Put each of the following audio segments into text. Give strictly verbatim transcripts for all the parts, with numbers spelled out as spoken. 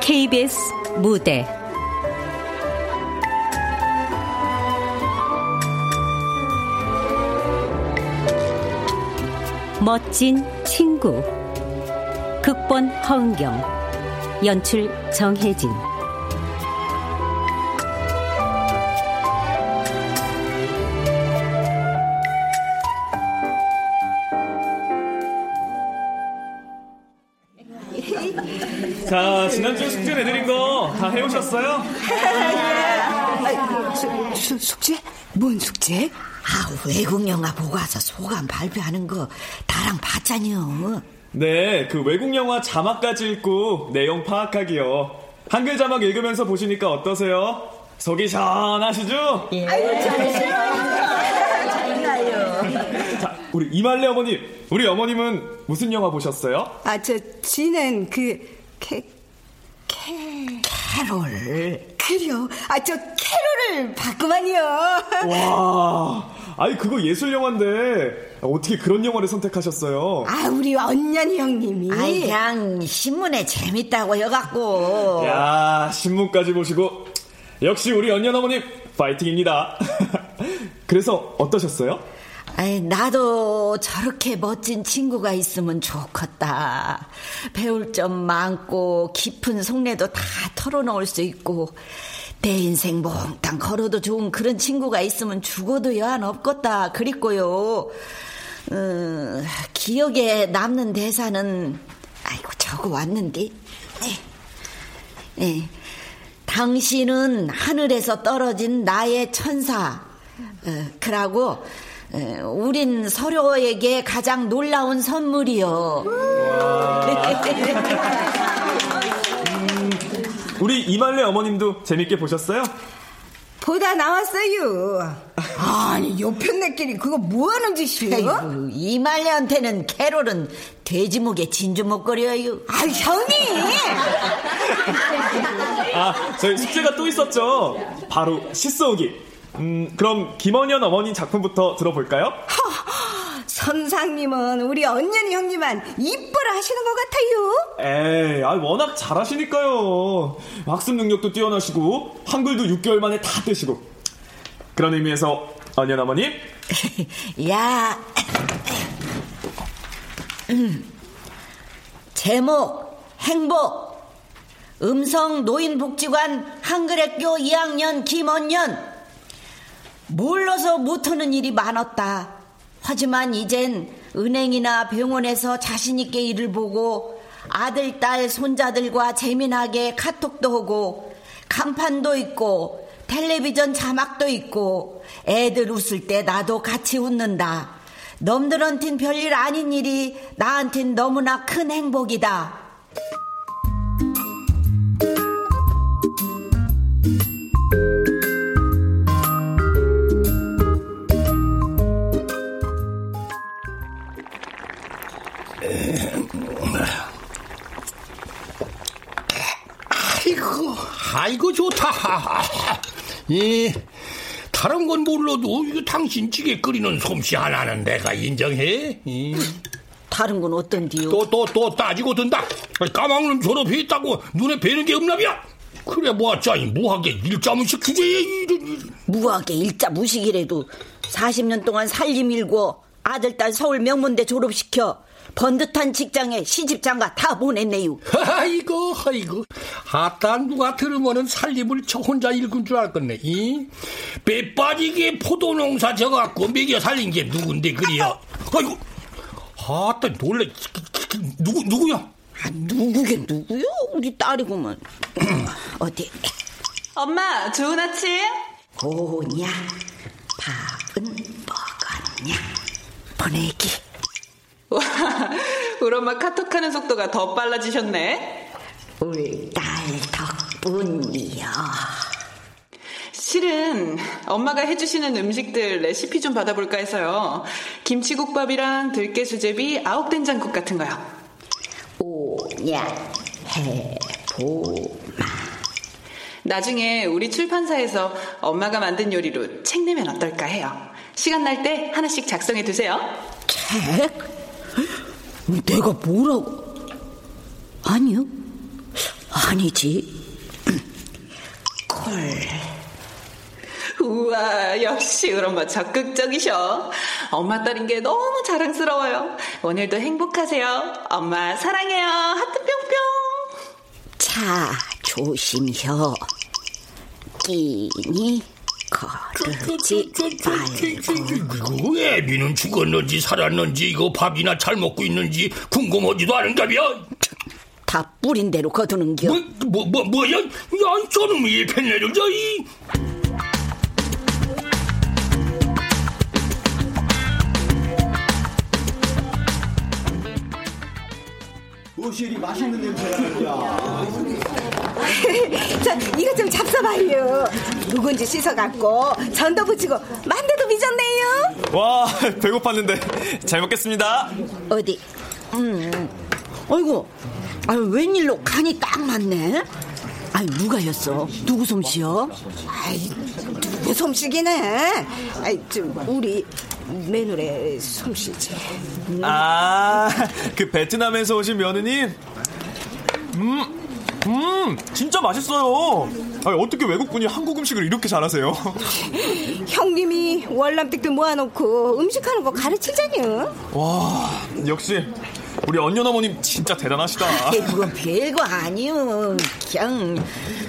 케이비에스 무대 멋진 친구. 극본 허은경, 연출 정혜진. 자, 지난주 숙제 내드린 거 다 해오셨어요? 아, 수, 숙제? 뭔 숙제? 아, 외국 영화 보고 와서 소감 발표하는 거 나랑 봤잖여. 네, 그 외국 영화 자막까지 읽고 내용 파악하기요. 한글 자막 읽으면서 보시니까 어떠세요? 속이 시원하시죠? 예. 아이고, 저는 시원해요. 자, 우리 이말레 어머님, 우리 어머님은 무슨 영화 보셨어요? 아, 저 지는 그... 캐, 캐, 캐롤. 그려. 아, 저 캐롤을 봤구만요. 와. 아니, 그거 예술영화인데, 어떻게 그런 영화를 선택하셨어요? 아, 우리 언년 형님이. 아이, 그냥 신문에 재밌다고 해갖고. 야, 신문까지 보시고. 역시 우리 언년 어머님, 파이팅입니다. 그래서 어떠셨어요? 아이, 나도 저렇게 멋진 친구가 있으면 좋겠다. 배울 점 많고 깊은 속내도 다 털어놓을 수 있고 내 인생 몽땅 걸어도 좋은 그런 친구가 있으면 죽어도 여한 없겠다 그랬고요. 음, 기억에 남는 대사는 아이고 저거 왔는데 에, 에, 당신은 하늘에서 떨어진 나의 천사. 어, 그러고 우린 서로에게 가장 놀라운 선물이요. 음, 우리 이말레 어머님도 재밌게 보셨어요? 보다 나왔어요. 아니, 요편네끼리 그거 뭐하는 짓이에요? 이말레한테는 캐롤은 돼지목에 진주목걸이에요. 아, 형이. 아, 저희 숙제가 또 있었죠. 바로 씻어오기. 음, 그럼 김언연 어머니 작품부터 들어볼까요? 허, 선상님은 우리 언년이 형님만 이뻐라 하시는 것 같아요. 에이, 아니, 워낙 잘하시니까요. 학습 능력도 뛰어나시고 한글도 육 개월 만에 다 뜨시고. 그런 의미에서 언년 어머님. 야, 음. 제목 행복. 음성 노인복지관 한글학교 이 학년 김언연. 몰라서 못하는 일이 많았다. 하지만 이젠 은행이나 병원에서 자신있게 일을 보고 아들, 딸, 손자들과 재미나게 카톡도 하고 간판도 있고 텔레비전 자막도 있고 애들 웃을 때 나도 같이 웃는다. 놈들한텐 별일 아닌 일이 나한텐 너무나 큰 행복이다. 아이고, 아이고 좋다. 예, 다른 건 몰라도 이거 당신 찌개 끓이는 솜씨 하나는 내가 인정해. 예. 다른 건 어떤디요? 또, 또, 또 따지고 든다. 까막눈 졸업했다고 눈에 뵈는 게 없나비야? 그래 뭐하자 무하게 일자 무식이지. 무하게 일자 무식이라도 사십 년 동안 살림 일고 아들 딸 서울 명문대 졸업시켜 번듯한 직장에 시집장가 다 보냈네요. 아이고, 아이고. 아따, 누가 들으면은 살림을 저 혼자 일군 줄 알겠네. 이? 배 빠지게 포도농사 져갖고 먹여 살린 게 누군데, 그래요? 아이고, 아따, 놀래. 누구, 누구야? 아, 누구게 누구요? 우리 딸이구만. 어디? 엄마, 좋은 아침? 오냐, 밥은 먹었냐? 보내기. 와, 우리 엄마 카톡하는 속도가 더 빨라지셨네. 우리 딸 덕분이요. 실은 엄마가 해주시는 음식들 레시피 좀 받아볼까 해서요. 김치국밥이랑 들깨수제비, 아욱된장국 같은 거요. 오야해보마. 나중에 우리 출판사에서 엄마가 만든 요리로 책 내면 어떨까 해요. 시간 날 때 하나씩 작성해 두세요. 책? 내가 뭐라고? 아니요. 아니지. 콜. 우와, 역시 우리 엄마 적극적이셔. 엄마 딸인 게 너무 자랑스러워요. 오늘도 행복하세요. 엄마 사랑해요. 하트 뿅뿅. 차 조심혀. 끼니 거르지 말고. 애비는 죽었는지 살았는지 이거 밥이나 잘 먹고 있는지 궁금하지도 않은가며. 다 뿌린 대로 거두는겨. 뭐, 뭐, 뭐, 뭐야? 야, 저놈이 펜내려, 저이. 오시리 맛있는 냄새가 나구야. 자, 이거 좀 잡숴봐요. 묵은지 씻어갖고 전도 부치고 만두도 빚었네요. 와, 배고팠는데 잘 먹겠습니다. 어디? 음, 아이고, 아유, 웬일로 간이 딱 맞네. 아이, 누가였어? 누구 솜씨요? 아이, 누구 솜씨기네. 아이, 좀 우리 며느리 솜씨지. 음. 아, 그 베트남에서 오신 며느님. 음, 음, 진짜 맛있어요. 아니, 어떻게 외국분이 한국 음식을 이렇게 잘하세요? 형님이 월남댁도 모아놓고 음식하는 거 가르치잖요. 와, 역시 우리 언니 어머님 진짜 대단하시다. 그건 별거 아니요. 그냥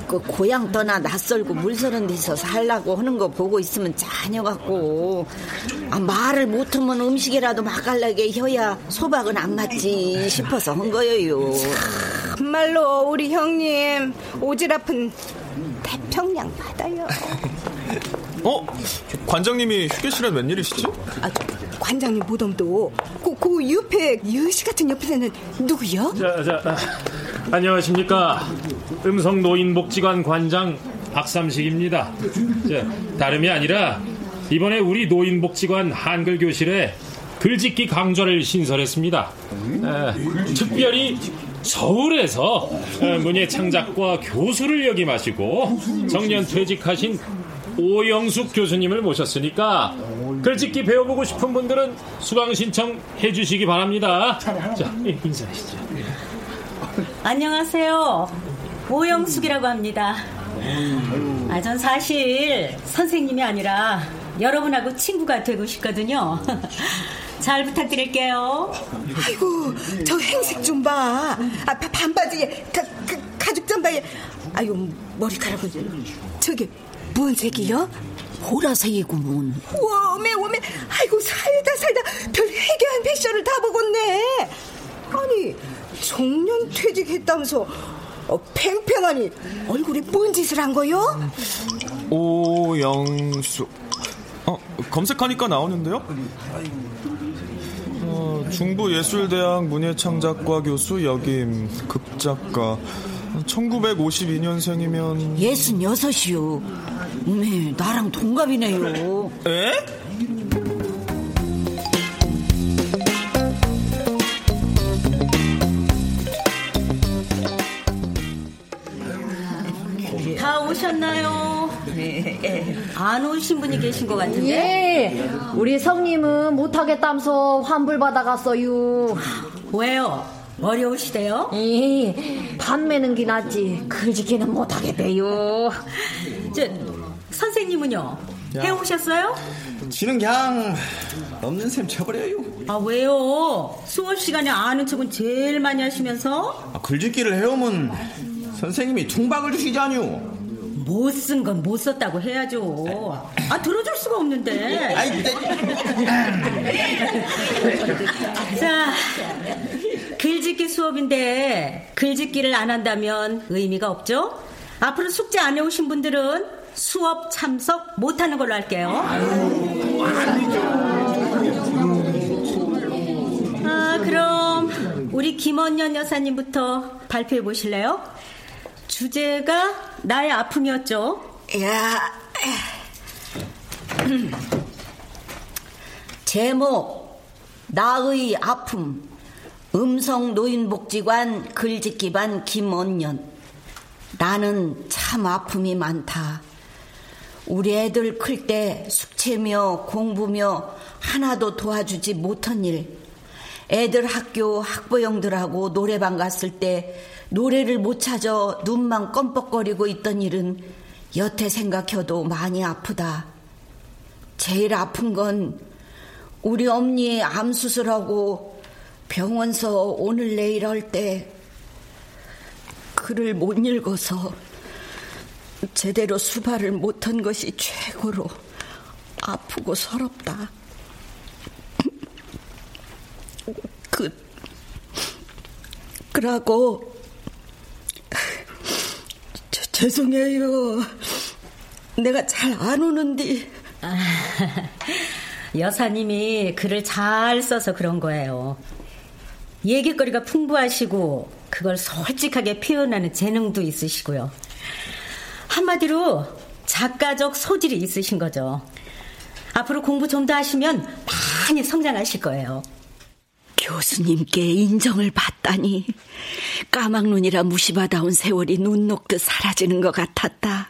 그 고향 떠나 낯설고 물서는 데서 살라고 하는 거 보고 있으면 자녀 같고. 아, 말을 못하면 음식이라도 맛깔나게 해야 소박은 안 맞지 싶어서 한 거예요. 정말로 우리 형님 오지랖은 태평양 바다요. 어? 관장님이 휴게실엔 웬일이시지? 아, 관장님 보덤도 그, 그 옆에 유씨 같은 옆에는 누구요? 자, 자, 아, 안녕하십니까. 음성노인복지관 관장 박삼식입니다. 자, 다름이 아니라 이번에 우리 노인복지관 한글교실에 글짓기 강좌를 신설했습니다. 아, 특별히 서울에서 문예 창작과 교수를 역임하시고 정년 퇴직하신 오영숙 교수님을 모셨으니까 글짓기 배워보고 싶은 분들은 수강 신청해 주시기 바랍니다. 자, 인사하시죠. 안녕하세요. 오영숙이라고 합니다. 아, 전 사실 선생님이 아니라 여러분하고 친구가 되고 싶거든요. 잘 부탁드릴게요. 아이고, 저 행색 좀 봐. 아, 반바지에 가, 가, 가죽 잠바에. 아이고, 머리카락은 저게 뭔 색이요? 보라색이구먼. 우와, 어메 어메. 아이고, 살다 살다 별 해괴한 패션을 다 보겠네. 아니, 정년 퇴직했다면서 어, 팽팽하니 얼굴에 뭔 짓을 한 거요? 오영수. 어, 검색하니까 나오는데요. 어, 중부예술대학 문예창작과 교수 역임, 극작가. 천구백오십이 년생이면 예순여섯이요. 네, 나랑 동갑이네요. 에? 다 오셨나요? 네, 예. 안 오신 분이 계신 것 같은데. 예, 우리 성님은 못하겠다면서 환불받아갔어요. 왜요? 어려우시대요? 예, 밥 매는 게 낫지 글짓기는 못하겠대요. 저, 선생님은요? 야. 해오셨어요? 지는 그냥 없는 셈 쳐버려요. 아, 왜요? 수업 시간에 아는 척은 제일 많이 하시면서? 아, 글짓기를 해오면 선생님이 퉁박을 주시잖요. 못 쓴 건 못 썼다고 해야죠. 아, 들어줄 수가 없는데. 자, 글짓기 수업인데 글짓기를 안 한다면 의미가 없죠. 앞으로 숙제 안 해오신 분들은 수업 참석 못하는 걸로 할게요. 아, 그럼 우리 김언연 여사님부터 발표해 보실래요? 주제가 나의 아픔이었죠. 야. 제목 나의 아픔. 음성 노인복지관 글짓기반 김언연. 나는 참 아픔이 많다. 우리 애들 클 때 숙제며 공부며 하나도 도와주지 못한 일, 애들 학교 학부형들하고 노래방 갔을 때 노래를 못 찾아 눈만 껌뻑거리고 있던 일은 여태 생각해도 많이 아프다. 제일 아픈 건 우리 엄니 암수술하고 병원서 오늘 내일 할 때 글을 못 읽어서 제대로 수발을 못한 것이 최고로 아프고 서럽다. 그, 그러고 저, 죄송해요. 내가 잘 안 우는디. 아, 여사님이 글을 잘 써서 그런 거예요. 얘기거리가 풍부하시고 그걸 솔직하게 표현하는 재능도 있으시고요. 한마디로 작가적 소질이 있으신 거죠. 앞으로 공부 좀 더 하시면 많이 성장하실 거예요. 교수님께 인정을 받다니 까막눈이라 무시받아온 세월이 눈 녹듯 사라지는 것 같았다.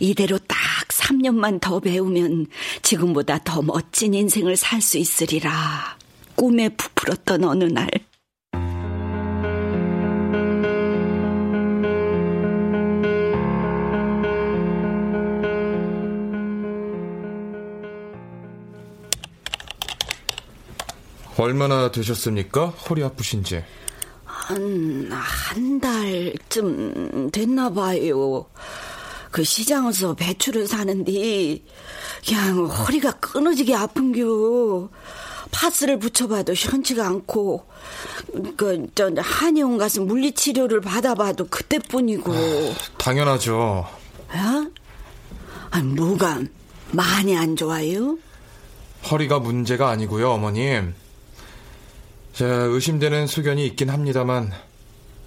이대로 딱 삼 년만 더 배우면 지금보다 더 멋진 인생을 살 수 있으리라 꿈에 부풀었던 어느 날. 얼마나 되셨습니까? 허리 아프신지. 한, 한 달쯤 됐나 봐요. 그 시장에서 배추를 사는데 그냥 허리가 끊어지게 아픈겨. 파스를 붙여봐도 시원치가 않고 그 저 한의원 가서 물리치료를 받아봐도 그때뿐이고. 아, 당연하죠. 예? 아니, 뭐가 많이 안 좋아요? 허리가 문제가 아니고요, 어머님. 자, 의심되는 소견이 있긴 합니다만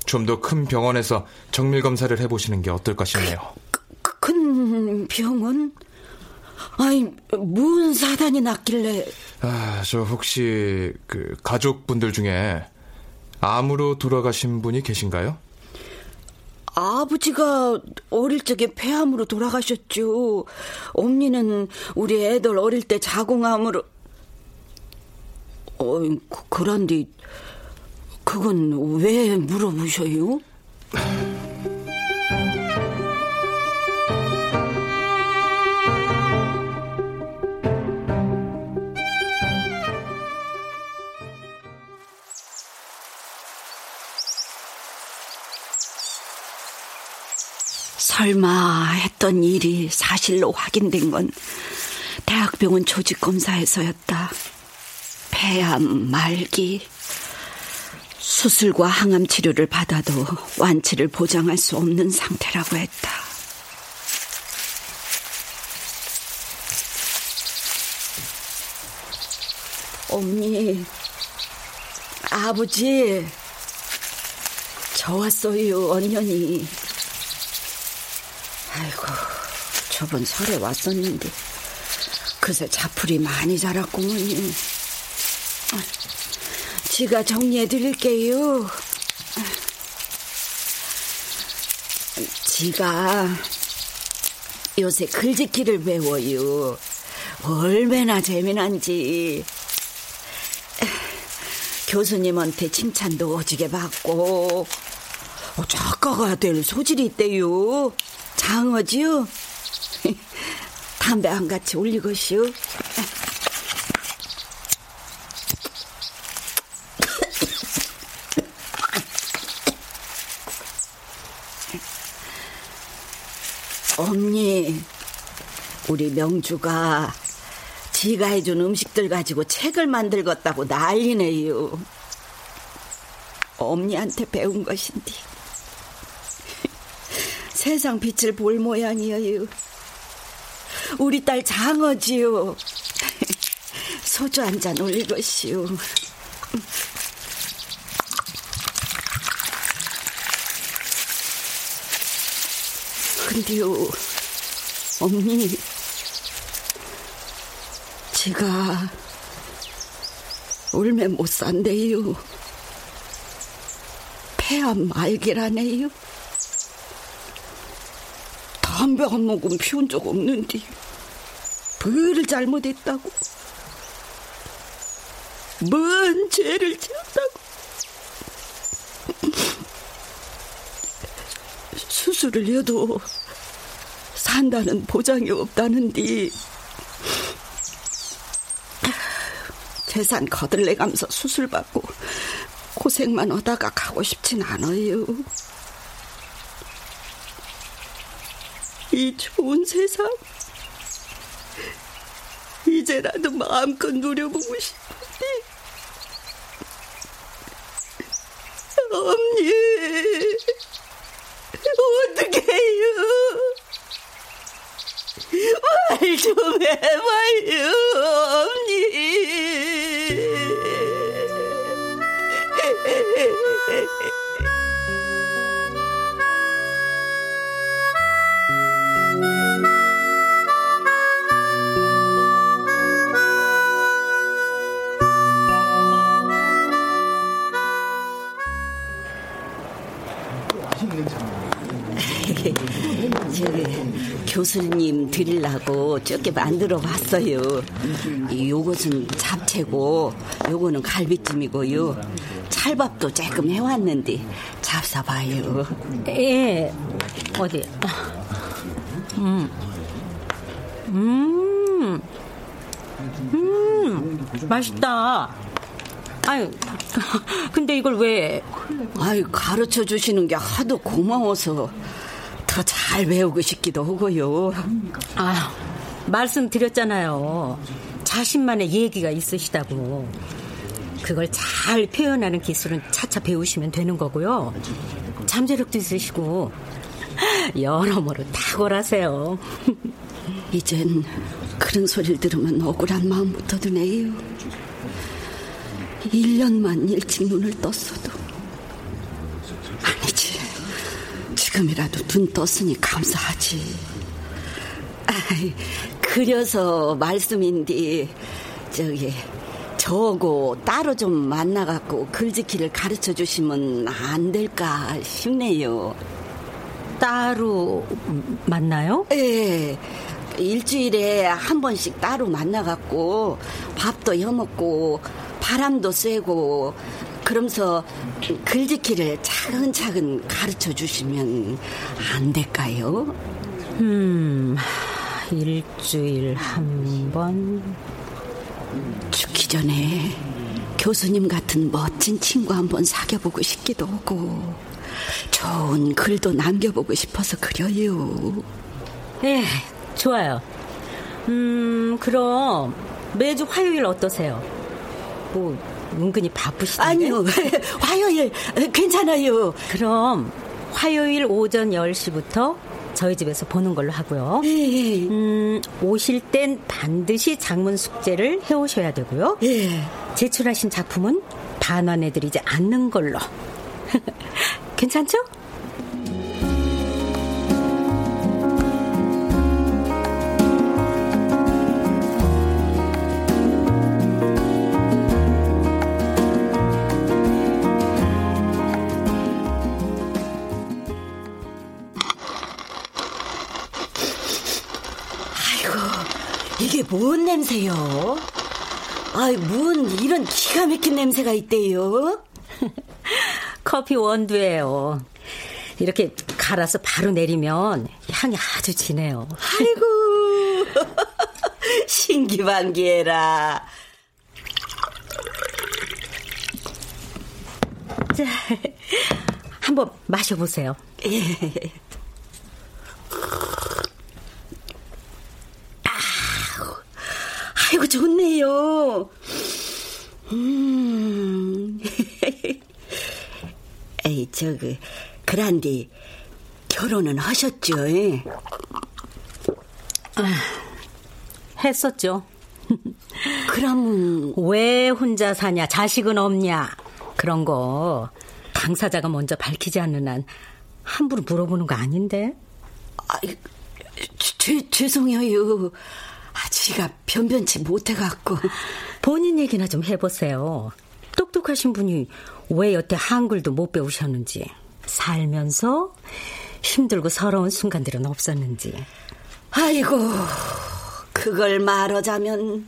좀 더 큰 병원에서 정밀 검사를 해보시는 게 어떨까 싶네요. 그, 그, 큰 병원? 아니, 무슨 사단이 났길래? 아, 저 혹시 그 가족분들 중에 암으로 돌아가신 분이 계신가요? 아버지가 어릴 적에 폐암으로 돌아가셨죠. 엄니는 우리 애들 어릴 때 자궁암으로. 어, 그런데 그건 왜 물어보셔요? 설마 했던 일이 사실로 확인된 건 대학병원 조직검사에서였다. 폐암 말기. 수술과 항암 치료를 받아도 완치를 보장할 수 없는 상태라고 했다. 어머니, 아버지, 저 왔어요, 언년이. 아이고, 저번 설에 왔었는데 그새 자풀이 많이 자랐구먼요. 제가 정리해드릴게요. 제가 요새 글짓기를 배워요. 얼마나 재미난지. 교수님한테 칭찬도 오지게 받고 작가가 될 소질이 있대요. 장어지요? 담배 한 같이 올리고시요. 언니, 우리 명주가 지가 해준 음식들 가지고 책을 만들겠다고 난리네요. 언니한테 배운 것인데 세상 빛을 볼 모양이에요. 우리 딸 장어지요. 소주 한잔 올리고시요. 근데요, 언니, 제가 울매 못 산대요. 폐암 말기라네요. 담배 한 모금 피운 적 없는데 벌을 잘못했다고, 뭔 죄를 지었다고 수술을 해도 산다는 보장이 없다는데 재산 거들래가면서 수술받고 고생만 하다가 가고 싶진 않아요. 이 좋은 세상 이제라도 마음껏 누려보고 싶은데, 언니 어떡해요. 말 좀 해봐요, 언니. 저기 교수님 드리려고 저렇게 만들어 봤어요. 요것은 잡채고 요거는 갈비찜이고요. 찰밥도 조금 해왔는데 잡숴봐요. 예. 어디? 음. 음. 음. 맛있다. 아유, 근데 이걸 왜? 아유, 가르쳐 주시는 게 하도 고마워서 더 잘 배우고 싶기도 하고요. 아, 말씀드렸잖아요. 자신만의 얘기가 있으시다고. 그걸 잘 표현하는 기술은 차차 배우시면 되는 거고요. 잠재력도 있으시고 여러모로 탁월하세요. 이젠 그런 소리를 들으면 억울한 마음부터 드네요. 일 년만 일찍 눈을 떴어도, 아니지, 지금이라도 눈 떴으니 감사하지. 아이, 그려서 말씀인데 저기 저하고 따로 좀 만나갖고 글짓기를 가르쳐 주시면 안 될까 싶네요. 따로 만나요? 예, 일주일에 한 번씩 따로 만나갖고 밥도 해먹고 바람도 쐬고 그러면서 글짓기를 차근차근 가르쳐 주시면 안 될까요? 음, 일주일 한 번. 죽기 전에 교수님 같은 멋진 친구 한번 사귀어보고 싶기도 하고 좋은 글도 남겨보고 싶어서 그려요. 네, 좋아요. 음, 그럼 매주 화요일 어떠세요? 뭐 은근히 바쁘시던데. 아니요, 화요일 괜찮아요. 그럼 화요일 오전 열 시부터 저희 집에서 보는 걸로 하고요. 예. 음, 오실 땐 반드시 작문 숙제를 해오셔야 되고요. 예. 제출하신 작품은 반환해드리지 않는 걸로. 괜찮죠? 뭔 냄새요? 아이, 뭔 이런 기가 막힌 냄새가 있대요? 커피 원두예요. 이렇게 갈아서 바로 내리면 향이 아주 진해요. 아이고, 신기반기해라. 자, 한번 마셔보세요. 예. 아이고, 좋네요. 음. 에이, 저, 그, 그란디, 결혼은 하셨죠? 아, 했었죠. 그럼. 왜 혼자 사냐, 자식은 없냐, 그런 거 강사자가 먼저 밝히지 않는 한 함부로 물어보는 거 아닌데? 아, 죄, 죄송해요. 아지가 변변치 못해갖고. 본인 얘기나 좀 해보세요. 똑똑하신 분이 왜 여태 한글도 못 배우셨는지, 살면서 힘들고 서러운 순간들은 없었는지. 아이고, 그걸 말하자면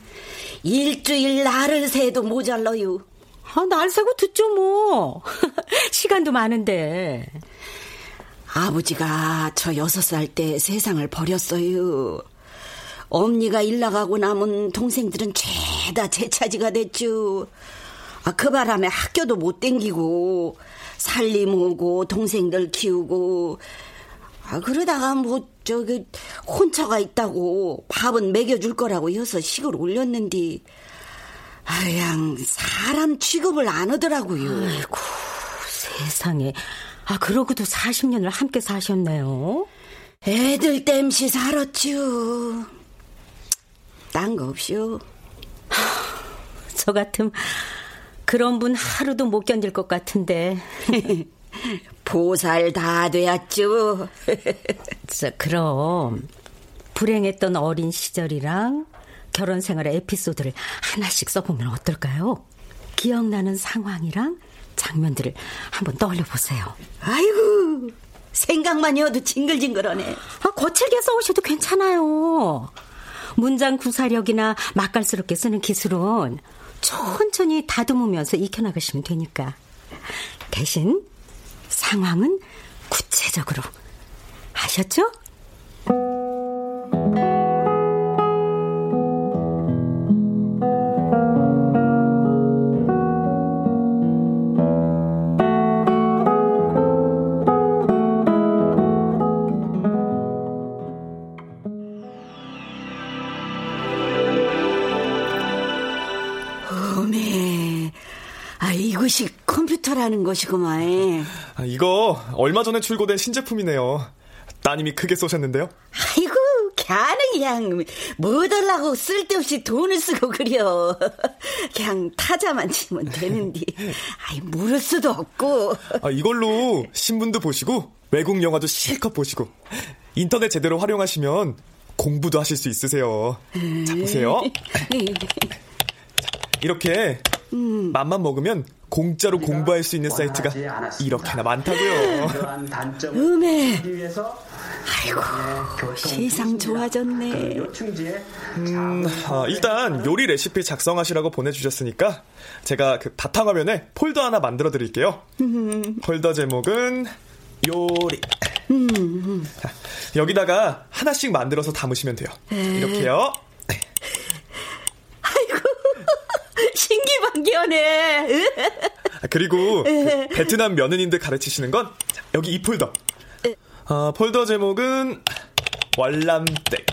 일주일 날을 새도 모자라요. 아, 날 새고 듣죠 뭐. 시간도 많은데. 아버지가 저 여섯 살 때 세상을 버렸어요. 엄니가 일 나가고 남은 동생들은 죄다 제 차지가 됐죠. 아, 그 바람에 학교도 못 댕기고 살림하고 동생들 키우고, 아, 그러다가 뭐 저기 혼처가 있다고 밥은 먹여줄 거라고 해서 식을 올렸는데 아양 사람 취급을 안 하더라고요. 아이고, 세상에. 아, 그러고도 사십 년을 함께 사셨네요. 애들 땜시 살았죠. 딴 거 없이요. 저 같으면 그런 분 하루도 못 견딜 것 같은데. 보살 다 되었죠. 저, 그럼 불행했던 어린 시절이랑 결혼 생활의 에피소드를 하나씩 써보면 어떨까요? 기억나는 상황이랑 장면들을 한번 떠올려보세요. 아이고, 생각만 해도 징글징글하네. 아, 거칠게 써오셔도 괜찮아요. 문장 구사력이나 맛깔스럽게 쓰는 기술은 천천히 다듬으면서 익혀나가시면 되니까. 대신 상황은 구체적으로. 아셨죠? 이것이 컴퓨터라는 것이구만. 이거 얼마 전에 출고된 신제품이네요. 따님이 크게 쏘셨는데요. 아이고, 그냥 뭐 달라고 쓸데없이 돈을 쓰고 그려. 그냥 타자만 치면 되는데. 아이, 물을 수도 없고. 아, 이걸로 신문도 보시고 외국 영화도 실컷 보시고 인터넷 제대로 활용하시면 공부도 하실 수 있으세요. 자, 보세요. 자, 이렇게 음. 맘만 먹으면 공짜로 공부할 수 있는 사이트가 이렇게나 많다고요. 음에. 아이고, 세상 좋아졌네. 음, 아, 일단 요리 레시피 작성하시라고 보내주셨으니까 제가 그 바탕화면에 폴더 하나 만들어 드릴게요. 음. 폴더 제목은 요리. 음. 자, 여기다가 하나씩 만들어서 담으시면 돼요. 에이. 이렇게요. 신기반기하네. 그리고 그 베트남 며느님들 가르치시는 건 여기 이 폴더. 어, 폴더 제목은 월남댁.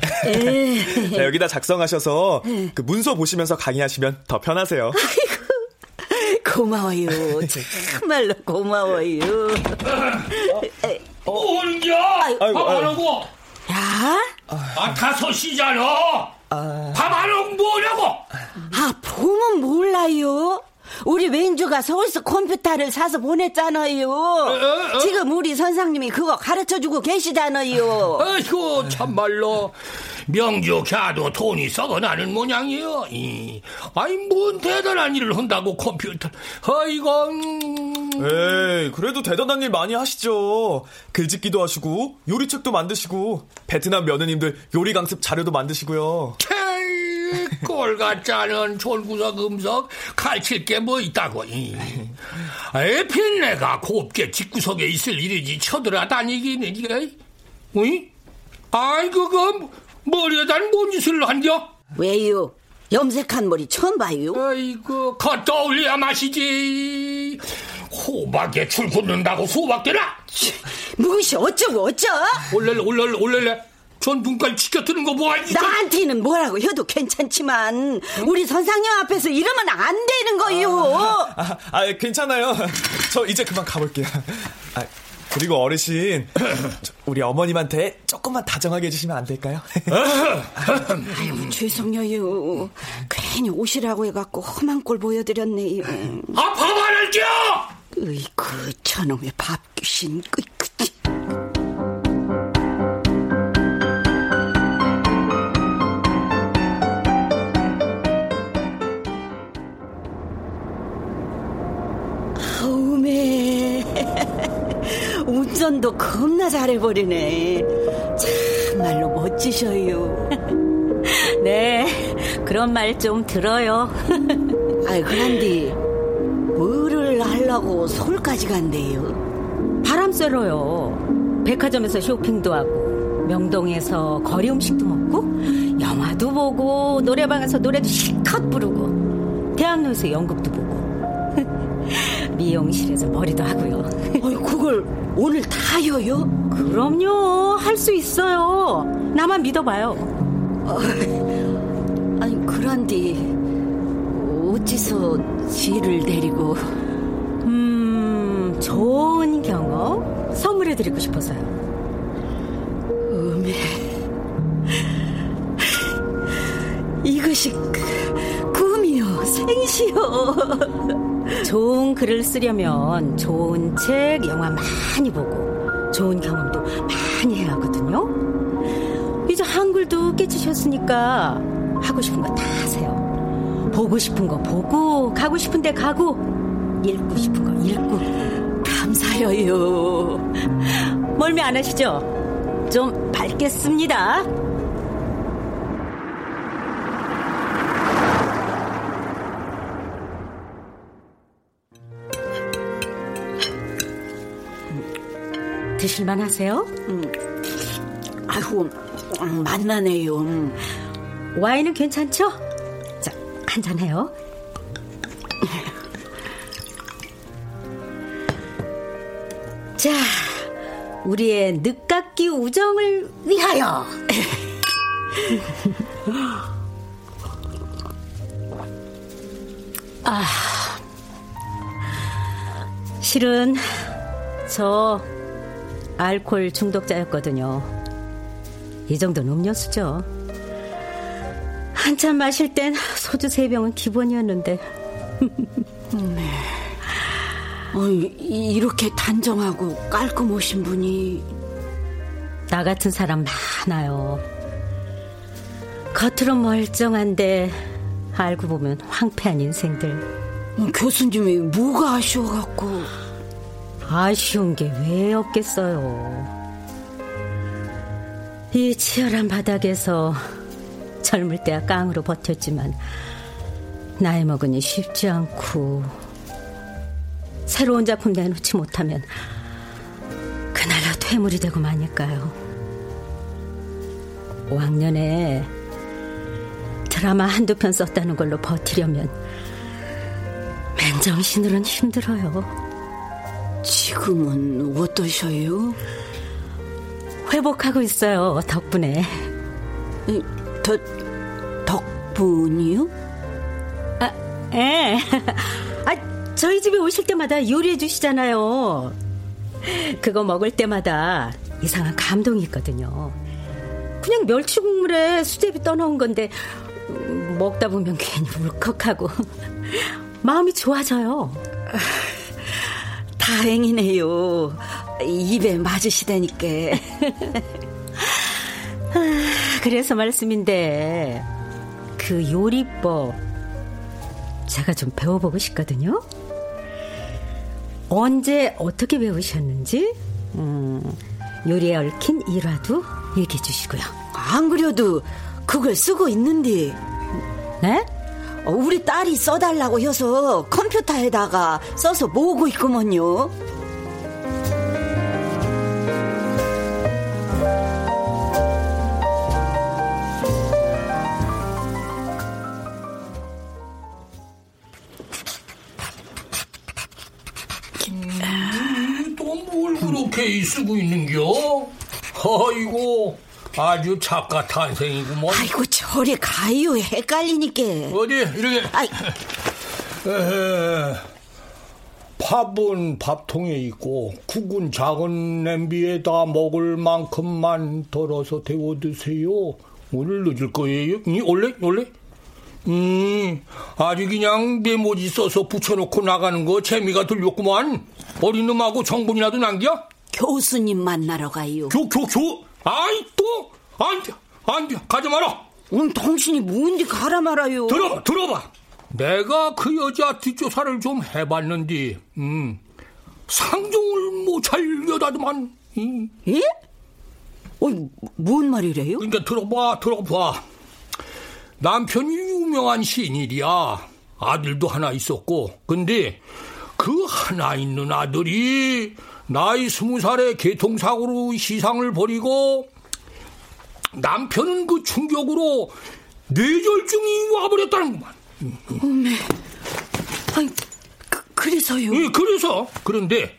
자, 여기다 작성하셔서 그 문서 보시면서 강의하시면 더 편하세요. 아이고, 고마워요. 정말로 고마워요. 혼자 밥 안 오고. 야? 아, 다섯 시잖아. 아... 밥 안 오고 뭐냐고. 아, 보면 몰라요. 우리 맹주가 서울서 컴퓨터를 사서 보냈잖아요. 어, 어? 지금 우리 선생님이 그거 가르쳐주고 계시잖아요. 아이고, 참말로 명주 걔도 돈이 썩어나는 모양이요. 이, 아이, 뭔 대단한 일을 한다고 컴퓨터. 아이고. 음... 에이, 그래도 대단한 일 많이 하시죠. 글짓기도 하시고 요리책도 만드시고 베트남 며느님들 요리 강습 자료도 만드시고요. 꼴 같자는 졸구석음석 가르칠 게 뭐 있다고. 에핀 내가 곱게 집구석에 있을 일이지 쳐들어 다니기는. 어이? 아이, 그거 머리에다 뭔 짓을 한겨? 왜요? 염색한 머리 처음 봐요. 아이고, 겉 떠올려야 맛이지. 호박에 줄 긋는다고 수박 되나? 무엇이 어쩌고 어쩌? 올렐레 올렐레 올렐레. 전 눈깔 지켜뜨는 거 뭐 아니지? 나한테는 뭐라고 해도 괜찮지만 응? 우리 선상님 앞에서 이러면 안 되는 거요. 아, 아, 아, 괜찮아요. 저 이제 그만 가볼게요. 아, 그리고 어르신, 우리 어머님한테 조금만 다정하게 해주시면 안 될까요? 아유, 죄송해요. 괜히 오시라고 해갖고 험한 꼴 보여드렸네요. 아, 밥 안 할게요. 으이구, 저놈의 밥 귀신. 으이구. 표현도 겁나 잘해버리네. 참말로 멋지셔요. 네, 그런 말 좀 들어요. 아이, 그런데 뭐를 하려고 서울까지 간대요? 바람 쐬러요. 백화점에서 쇼핑도 하고, 명동에서 거리 음식도 먹고, 영화도 보고, 노래방에서 노래도 실컷 부르고, 대학로에서 연극도 보고, 미용실에서 머리도 하고요. 어이, 그걸 오늘 다요? 그럼요, 할 수 있어요. 나만 믿어봐요. 어, 아니, 그런데 어째서 지를 데리고? 음, 좋은 경험 선물해드리고 싶어서요. 음에 이것이 꿈이요, 생시요. 좋은 글을 쓰려면 좋은 책, 영화 많이 보고 좋은 경험도 많이 해야 하거든요. 이제 한글도 깨치셨으니까 하고 싶은 거 다 하세요. 보고 싶은 거 보고, 가고 싶은 데 가고, 읽고 싶은 거 읽고. 감사해요. 멀미 안 하시죠? 좀 밝겠습니다. 드실만 하세요? 음. 아이고, 맛나네요. 와인은 괜찮죠? 자, 한잔 해요. 자, 우리의 늦깎이 우정을 위하여. 아, 실은 저 알코올 중독자였거든요. 이 정도는 음료수죠. 한참 마실 땐 소주 세 병은 기본이었는데. 네. 어, 이렇게 단정하고 깔끔 오신 분이. 나 같은 사람 많아요. 겉으로 멀쩡한데 알고 보면 황폐한 인생들. 교수님이 뭐가 아쉬워갖고. 아쉬운 게 왜 없겠어요. 이 치열한 바닥에서 젊을 때야 깡으로 버텼지만 나이 먹으니 쉽지 않고, 새로운 작품 내놓지 못하면 그나마 퇴물이 되고 마니까요. 왕년에 드라마 한두 편 썼다는 걸로 버티려면 맨정신으로는 힘들어요. 지금은 어떠셔요? 회복하고 있어요, 덕분에. 덕, 덕분이요? 아, 예. 아, 저희 집에 오실 때마다 요리해 주시잖아요. 그거 먹을 때마다 이상한 감동이 있거든요. 그냥 멸치 국물에 수제비 떠넣은 건데 먹다 보면 괜히 울컥하고 마음이 좋아져요. 다행이네요. 입에 맞으시다니까. 그래서 말씀인데 그 요리법 제가 좀 배워보고 싶거든요. 언제 어떻게 배우셨는지 음, 요리에 얽힌 일화도 얘기해 주시고요. 안 그래도 그걸 쓰고 있는데. 네? 우리 딸이 써달라고 해서 컴퓨터에다가 써서 모으고 있구먼요. 또 뭘 그렇게 이쓰고 있는겨? 아이고, 아주 작가 탄생이구먼. 아이고, 저리 가요. 헷갈리니까. 어디 이렇게. 아이. 에헤. 밥은 밥통에 있고 국은 작은 냄비에다 먹을 만큼만 덜어서 데워 드세요. 오늘 늦을 거예요. 이 원래 원래. 음, 아주 그냥 메모지 써서 붙여놓고 나가는 거 재미가 들렸구만. 어린 놈하고 정분이라도 남겨? 교수님 만나러 가요. 교 교 교. 아이, 또? 안 돼, 안 돼, 가지 마라. 응, 당신이 뭔데 가라 말아요. 들어봐, 들어봐. 내가 그 여자 뒷조사를 좀 해봤는데, 음, 상종을 못 살려다더만 예? 예? 어이, 뭔 말이래요? 그러니까 들어봐, 들어봐. 남편이 유명한 시인이야. 아들도 하나 있었고. 근데 그 하나 있는 아들이 나이 스무 살에 개통사고로 시상을 벌이고, 남편은 그 충격으로 뇌졸중이 와버렸다는구만. 어메. 아니, 그, 그래서요? 예, 그래서. 그런데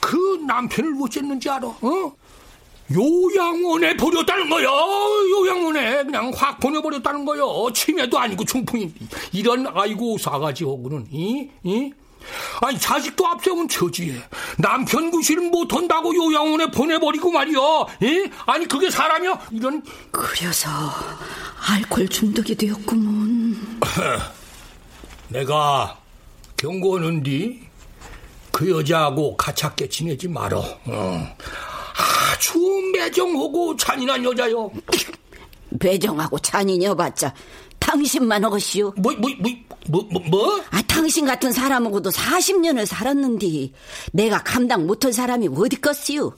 그 남편을 못 쨌는지 알아? 어? 요양원에 버렸다는 거요. 요양원에 그냥 확 보내버렸다는 거요. 치매도 아니고 중풍이. 이런 아이고 사가지 호구는. 이? 이? 아니, 자식도 앞세운 처지에 남편 구실은 못한다고 요양원에 보내버리고 말이요. 예? 아니, 그게 사람이요? 이런. 그래서 알코올 중독이 되었구먼. 내가 경고하는디 그 여자하고 가깝게 지내지 마라. 어. 아주 매정하고 잔인한 여자요. 매정하고 잔인여봤자 당신만 하것이요. 뭐, 뭐, 뭐, 뭐, 뭐, 뭐? 아, 당신 같은 사람하고도 사십 년을 살았는데 내가 감당 못한 사람이 어디 껐어요.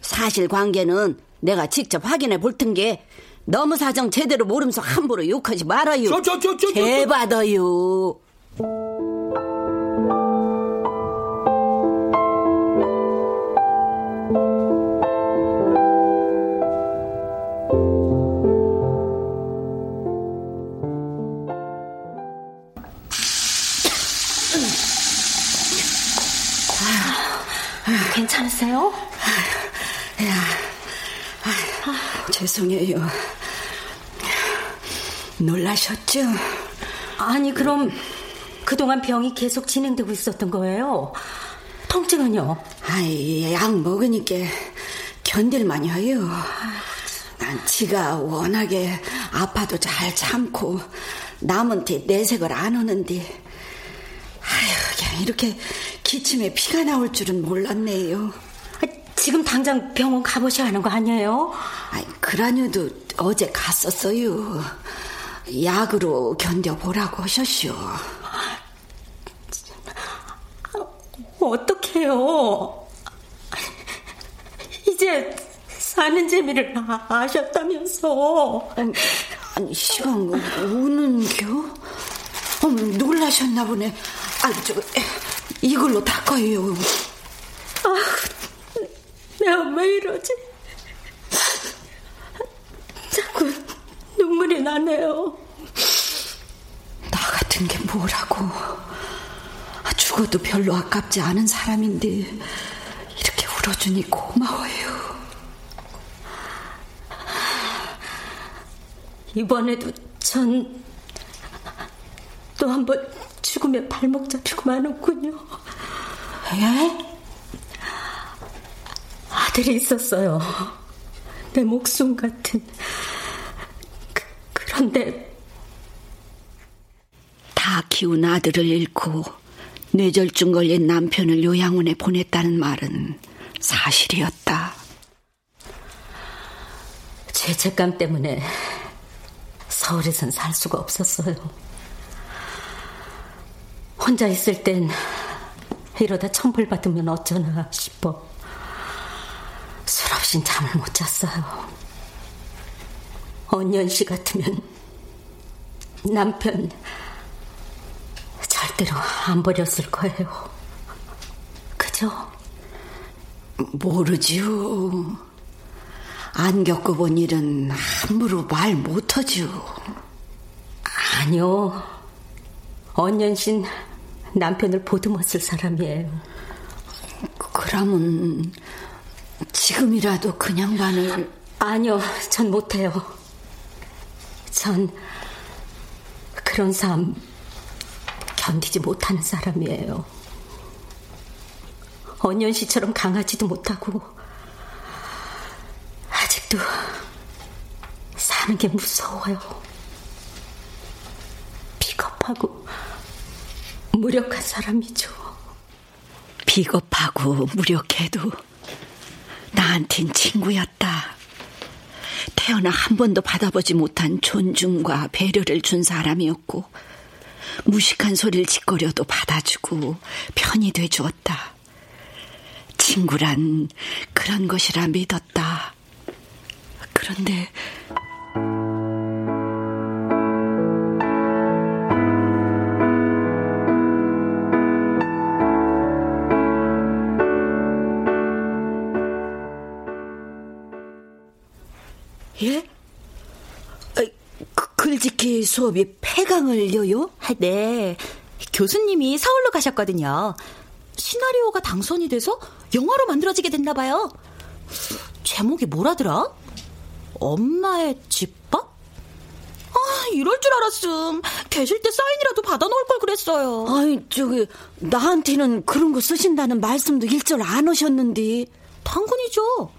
사실관계는 내가 직접 확인해 볼텐 게 너무 사정 제대로 모르면서 함부로 욕하지 말아요. 저, 저, 저, 저, 저, 개받아요. 괜찮으세요? 아유, 야, 아유, 아유, 죄송해요. 놀라셨죠? 아니, 그럼 그동안 병이 계속 진행되고 있었던 거예요? 통증은요? 아이, 약 먹으니까 견딜만 해요. 난 지가 워낙에 아파도 잘 참고 남한테 내색을 안 하는데, 아유, 이렇게 기침에 피가 나올 줄은 몰랐네요. 아, 지금 당장 병원 가보셔야 하는 거 아니에요? 아니, 그라뇨도 어제 갔었어요. 약으로 견뎌보라고 하셨쇼. 어떡해요. 이제 사는 재미를 아셨다면서. 아니, 아니 시방 우는 겨? 어머, 놀라셨나 보네. 아, 저, 이걸로 닦아요. 아, 내가 왜 이러지? 자꾸 눈물이 나네요. 나 같은 게 뭐라고. 죽어도 별로 아깝지 않은 사람인데 이렇게 울어주니 고마워요. 이번에도 전 또 한 번 죽음에 발목 잡히고 마는군요. 예? 아들이 있었어요. 내 목숨 같은. 그, 그런데 다 키운 아들을 잃고 뇌졸중 걸린 남편을 요양원에 보냈다는 말은 사실이었다. 죄책감 때문에 서울에선 살 수가 없었어요. 혼자 있을 땐 이러다 천벌받으면 어쩌나 싶어 술 없인 잠을 못 잤어요. 언연 씨 같으면 남편 절대로 안 버렸을 거예요. 그죠? 모르지요. 안 겪어본 일은 함부로 말 못하지요. 아니요. 언연 씨는 남편을 보듬었을 사람이에요. 그러면 지금이라도 그냥 나는. 아니요, 전 못해요. 전 그런 삶 견디지 못하는 사람이에요. 언연 씨처럼 강하지도 못하고 아직도 사는 게 무서워요. 비겁하고 무력한 사람이죠. 비겁하고 무력해도 나한텐 친구였다. 태어나 한 번도 받아보지 못한 존중과 배려를 준 사람이었고, 무식한 소리를 짓거려도 받아주고 편히 돼주었다. 친구란 그런 것이라 믿었다. 그런데 예? 글짓기 수업이 폐강을요? 네, 교수님이 서울로 가셨거든요. 시나리오가 당선이 돼서 영화로 만들어지게 됐나 봐요. 제목이 뭐라더라? 엄마의 집밥? 아, 이럴 줄 알았음. 계실 때 사인이라도 받아놓을 걸 그랬어요. 아니, 저기 나한테는 그런 거 쓰신다는 말씀도 일절 안 오셨는데. 당근이죠.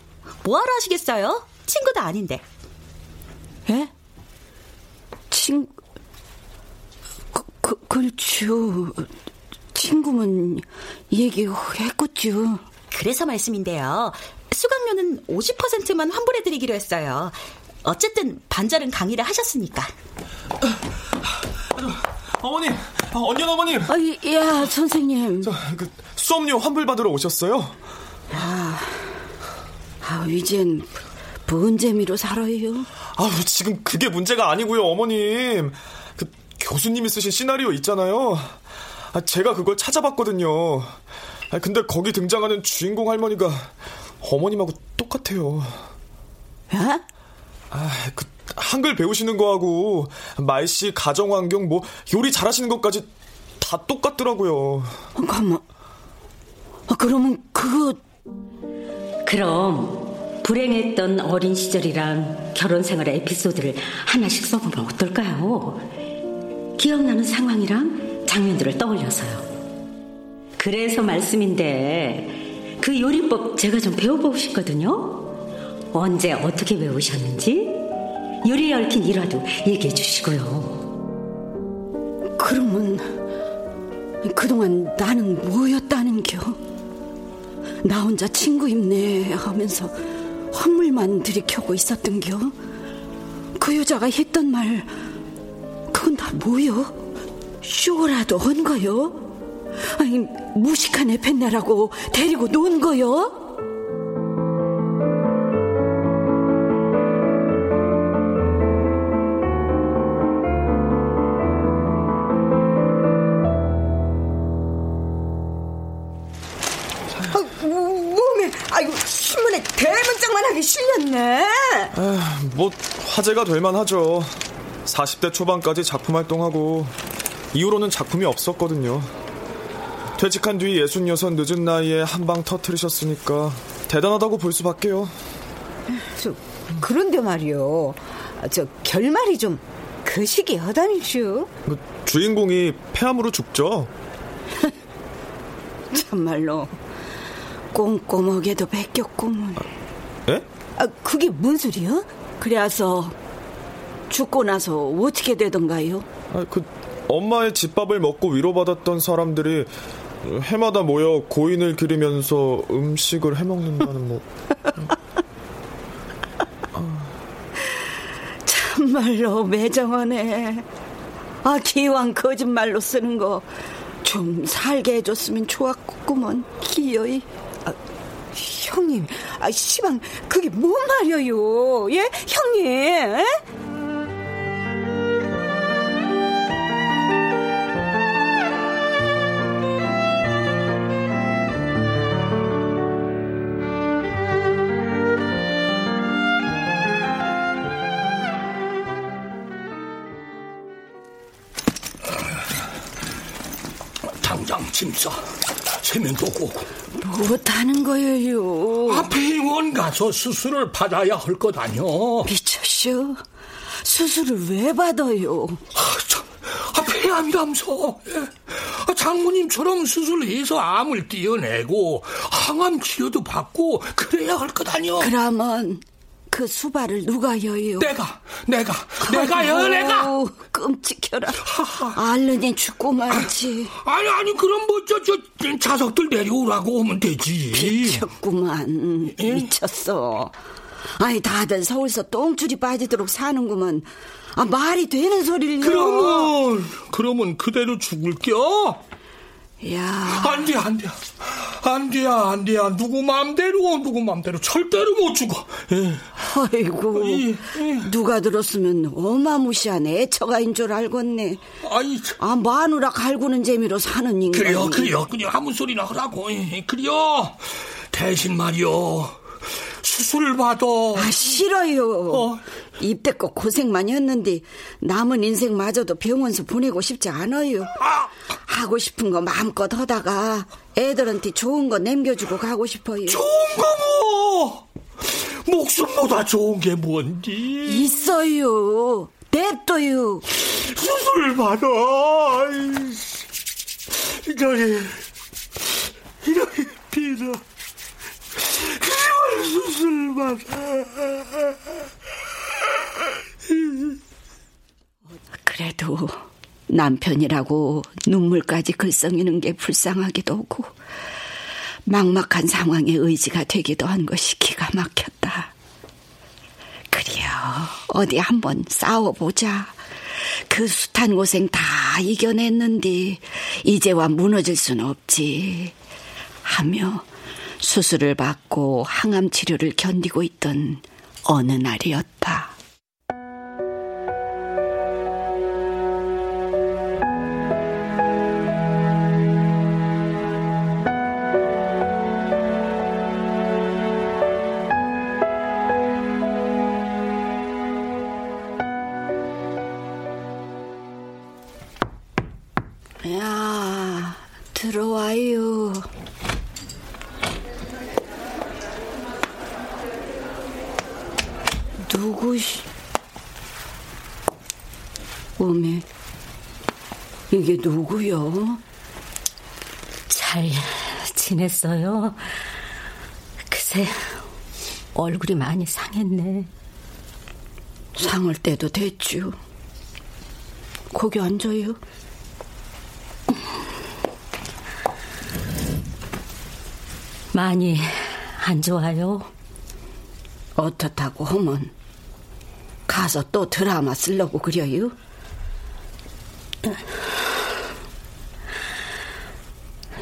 뭐하러 하시겠어요? 친구도 아닌데. 예? 친... 그, 그, 그렇죠. 친구면 얘기했겠죠. 그래서 말씀인데요. 수강료는 오십 퍼센트만 환불해드리기로 했어요. 어쨌든 반절은 강의를 하셨으니까. 어머님, 언니 어머님. 아, 야, 선생님. 저, 그, 수업료 환불받으러 오셨어요? 아, 아 이젠 뭔 재미로 살아요? 아우, 지금 그게 문제가 아니고요, 어머님. 그 교수님이 쓰신 시나리오 있잖아요. 아, 제가 그걸 찾아봤거든요. 아, 근데 거기 등장하는 주인공 할머니가 어머님하고 똑같아요. 에? 아, 그 한글 배우시는 거하고 말씨, 가정환경, 뭐 요리 잘하시는 것까지 다 똑같더라고요. 아, 가만. 아, 그러면 그거 그럼. 불행했던 어린 시절이랑 결혼 생활의 에피소드를 하나씩 써보면 어떨까요? 기억나는 상황이랑 장면들을 떠올려서요. 그래서 말씀인데 그 요리법 제가 좀 배워보고 싶거든요. 언제 어떻게 배우셨는지 요리에 얽힌 일화도 얘기해 주시고요. 그러면 그동안 나는 뭐였다는겨? 나 혼자 친구 입네 하면서 선물만 들이켜고 있었던겨? 그 여자가 했던 말 그건 다 뭐여? 쇼라도 한 거여? 아니 무식한 에펜네라고 데리고 논 거여? 실렸네. 에휴, 뭐 화제가 될 만하죠. 사십 대 초반까지 작품 활동하고 이후로는 작품이 없었거든요. 퇴직한 뒤 예순여섯 늦은 나이에 한방 터뜨리셨으니까 대단하다고 볼 수밖에요. 저, 그런데 말이요, 저 결말이 좀 그 시기 허다니슈. 그 주인공이 폐암으로 죽죠. 참말로 꼼꼼하게도 베꼈구먼. 네? 아, 그게 뭔 소리요? 그래서 죽고 나서 어떻게 되던가요? 아, 그 엄마의 집밥을 먹고 위로받았던 사람들이 해마다 모여 고인을 기리면서 음식을 해먹는다는 뭐. 아. 참말로 매정하네. 아, 기왕 거짓말로 쓰는 거 좀 살게 해줬으면 좋았구먼. 기어이. 형님, 아, 시방, 그게 뭔 말이에요? 예? 형님, 에? 당장 짐 싸. 세면도 오고. 못하는 거예요. 앞에 병원 가서 수술을 받아야 할 것 아뇨. 미쳤슈. 수술을 왜 받아요? 아, 참, 아, 폐암이라면서. 아, 장모님처럼 수술해서 암을 떼어내고 항암 치료도 받고 그래야 할 것 아뇨. 그러면 그 수발을 누가 여요? 내가, 내가, 아이고, 내가요, 내가. 끔찍해라. 알른이 죽고 말지. 아니, 아니, 그럼 뭐 저 저 자석들 내려오라고 오면 되지. 미쳤구만, 에? 미쳤어. 아니, 다들 서울서 똥줄이 빠지도록 사는구만. 아, 말이 되는 소리를. 그러면, 그러면 그대로 죽을게요. 야, 안 돼, 안 돼. 안 돼야 안 돼야 누구 맘대로 누구 맘대로 절대로 못 죽어. 예. 아이고 예, 예. 누가 들었으면 어마무시한 애처가인 줄 알겠네. 아이, 아 마누라 갈구는 재미로 사는 인간. 그래요 그래요 그냥 아무 소리나 하라고. 예, 그래요. 대신 말이요 수술 받아. 아 싫어요. 어. 입대 껏 고생 많이 했는데 남은 인생마저도 병원서 보내고 싶지 않아요. 아. 하고 싶은 거 마음껏 하다가 애들한테 좋은 거 남겨주고 가고 싶어요. 좋은 거 뭐 목숨보다 좋은 게 뭔데 있어요. 냅둬요. 수술 받아. 이러니 이러니 빌어. 그래도 남편이라고 눈물까지 글썽이는 게 불쌍하기도 하고 막막한 상황에 의지가 되기도 한 것이 기가 막혔다. 그래요 어디 한번 싸워보자. 그 숱한 고생 다 이겨냈는데 이제와 무너질 순 없지 하며 수술을 받고 항암 치료를 견디고 있던 어느 날이었다. 야, 들어와요. 누구시? 어메, 이게 누구요? 잘 지냈어요? 그새 얼굴이 많이 상했네. 상할 때도 됐죠. 거기 앉아요. 많이 안 좋아요? 어떻다고 하면 가서 또 드라마 쓰려고 그려요?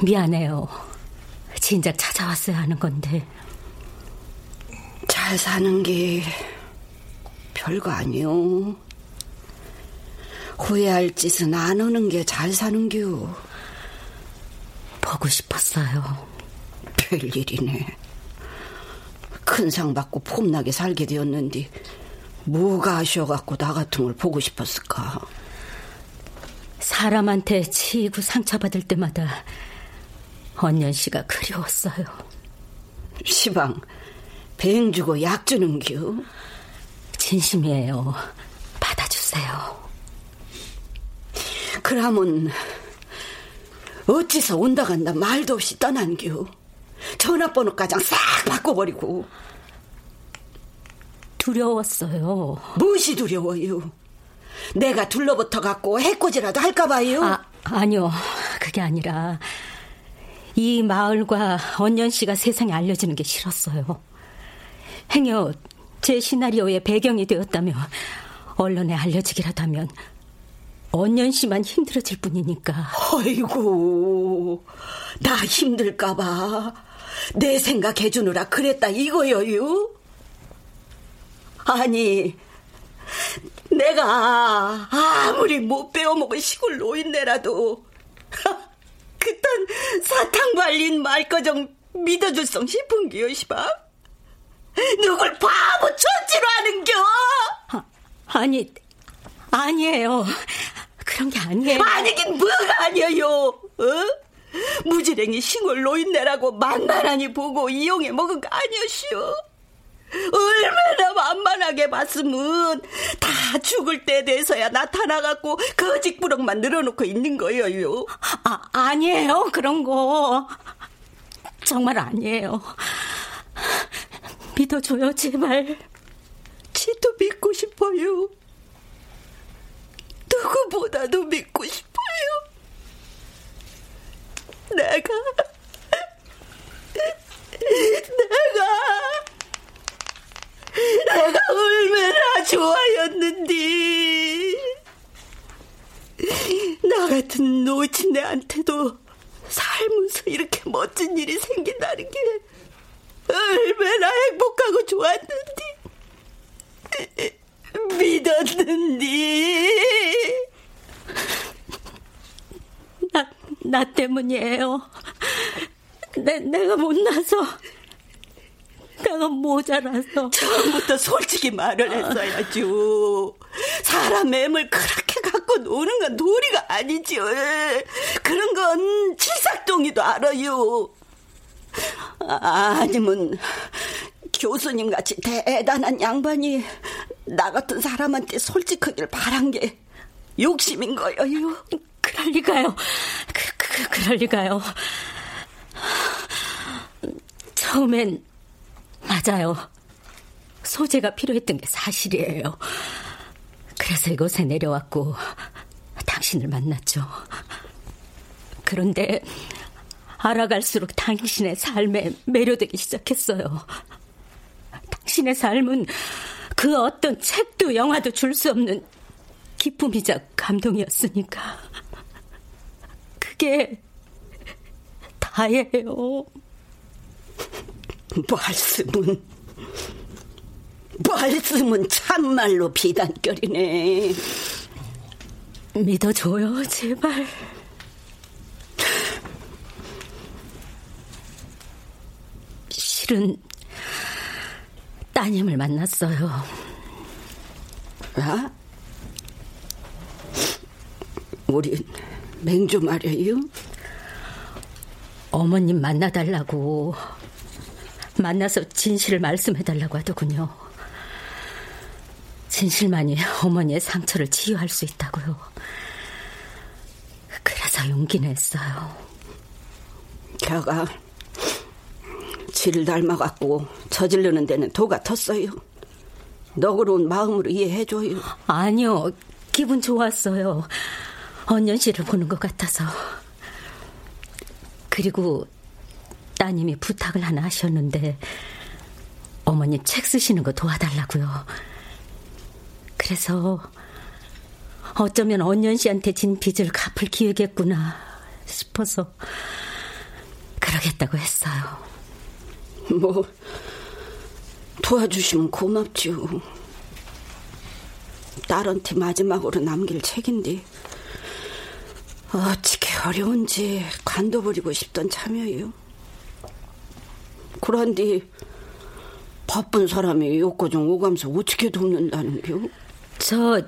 미안해요. 진작 찾아왔어야 하는 건데. 잘 사는 게 별거 아니요. 후회할 짓은 안 하는 게 잘 사는겨. 보고 싶었어요. 별일이네. 큰 상 받고 폼나게 살게 되었는데 뭐가 아쉬워갖고 나 같은 걸 보고 싶었을까. 사람한테 치이고 상처받을 때마다 언연 씨가 그리웠어요. 시방 배행 주고 약 주는겨. 진심이에요. 받아주세요. 그러면 어찌서 온다 간다 말도 없이 떠난겨. 전화번호까지 싹 바꿔버리고. 두려웠어요. 무엇이 두려워요? 내가 둘러붙어갖고 해코지라도 할까봐요? 아, 아니요. 그게 아니라 이 마을과 언연 씨가 세상에 알려지는 게 싫었어요. 행여 제 시나리오의 배경이 되었다며 언론에 알려지기라도 하면 언연 씨만 힘들어질 뿐이니까. 아이고 나 힘들까봐 내 생각해주느라 그랬다 이거여유? 아니 내가 아무리 못 배워먹은 시골 노인네라도 그딴 사탕 발린 말거정 믿어줄성 싶은겨 시방? 누굴 바보 천지로 하는겨? 아, 아니 아니에요. 그런 게 아니에요. 아니긴 뭐가 아니에요. 어? 무지랭이 시골 노인네라고 만만하니 보고 이용해 먹은 거 아니었시오. 얼마나 만만하게 봤으면 다 죽을 때 돼서야 나타나갖고 거짓부렁만 늘어놓고 있는 거예요. 아, 아니에요. 그런 거 정말 아니에요. 믿어줘요 제발. 지도 믿고 싶어요. 누구보다도 믿고 싶어요. 내가 내가 내가 얼마나 좋아였는데. 나 같은 노친네한테도 살 살면서 이렇게 멋진 일이 생긴다는 게 얼마나 행복하고 좋았는지, 믿었는지. 나, 나 때문이에요. 내, 내가 못나서, 내가 모자라서. 처음부터 솔직히 말을 했어야죠. 사람 맴을 그렇게 갖고 노는 건 도리가 아니지요. 그런 건 칠삭동이도 알아요. 아니면 교수님같이 대단한 양반이 나 같은 사람한테 솔직하길 바란 게 욕심인 거예요. 그럴 리가요. 그, 그, 그럴 리가요. 처음엔 맞아요. 소재가 필요했던 게 사실이에요. 그래서 이곳에 내려왔고 당신을 만났죠. 그런데 알아갈수록 당신의 삶에 매료되기 시작했어요. 당신의 삶은 그 어떤 책도 영화도 줄 수 없는 기쁨이자 감동이었으니까. 그게 다예요. 말씀은 말씀은 참말로 비단결이네. 믿어줘요, 제발. 실은 따님을 만났어요. 아? 우리 맹주 말이에요? 어머님 만나달라고, 만나서 진실을 말씀해달라고 하더군요. 진실만이 어머니의 상처를 치유할 수 있다고요. 그래서 용기 냈어요. 걔가 지를 닮아갖고 저지르는 데는 도가 텄어요. 너그러운 마음으로 이해해줘요. 아니요, 기분 좋았어요. 언연 씨를 보는 것 같아서. 그리고 따님이 부탁을 하나 하셨는데 어머님 책 쓰시는 거 도와달라고요. 그래서 어쩌면 언연 씨한테 진 빚을 갚을 기회겠구나 싶어서 그러겠다고 했어요. 뭐 도와주시면 고맙지요. 딸한테 마지막으로 남길 책인데 어떻게 어려운지 관둬버리고 싶던 참여예요. 그런데 바쁜 사람이 욕고정 오감서 어떻게 돕는다는 게요? 저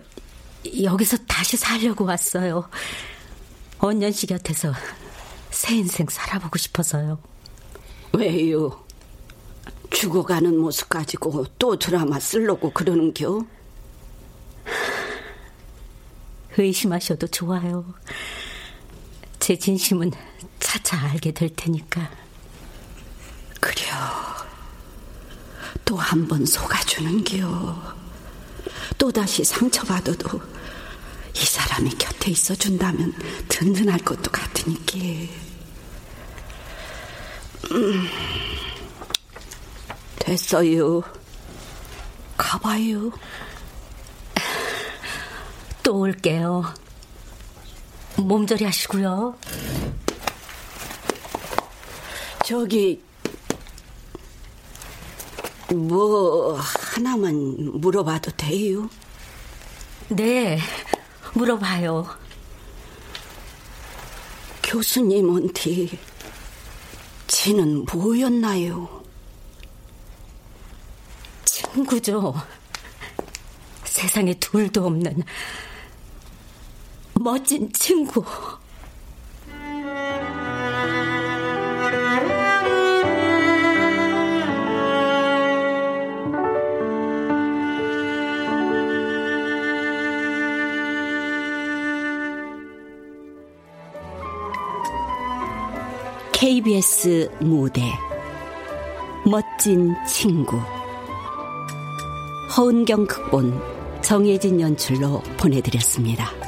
여기서 다시 살려고 왔어요. 언연 씨 곁에서 새 인생 살아보고 싶어서요. 왜요? 죽어가는 모습 가지고 또 드라마 쓰려고 그러는 겨? 의심하셔도 좋아요. 제 진심은 차차 알게 될 테니까. 그려, 또 한 번 속아주는겨. 또다시 상처받아도 이 사람이 곁에 있어준다면 든든할 것도 같으니까. 음, 됐어요. 가봐요. 또 올게요. 몸조리 하시고요. 저기 뭐 하나만 물어봐도 돼요? 네, 물어봐요. 교수님한테 지는 뭐였나요? 친구죠. 세상에 둘도 없는 멋진 친구. 케이비에스 무대 멋진 친구, 허은경 극본, 정혜진 연출로 보내드렸습니다.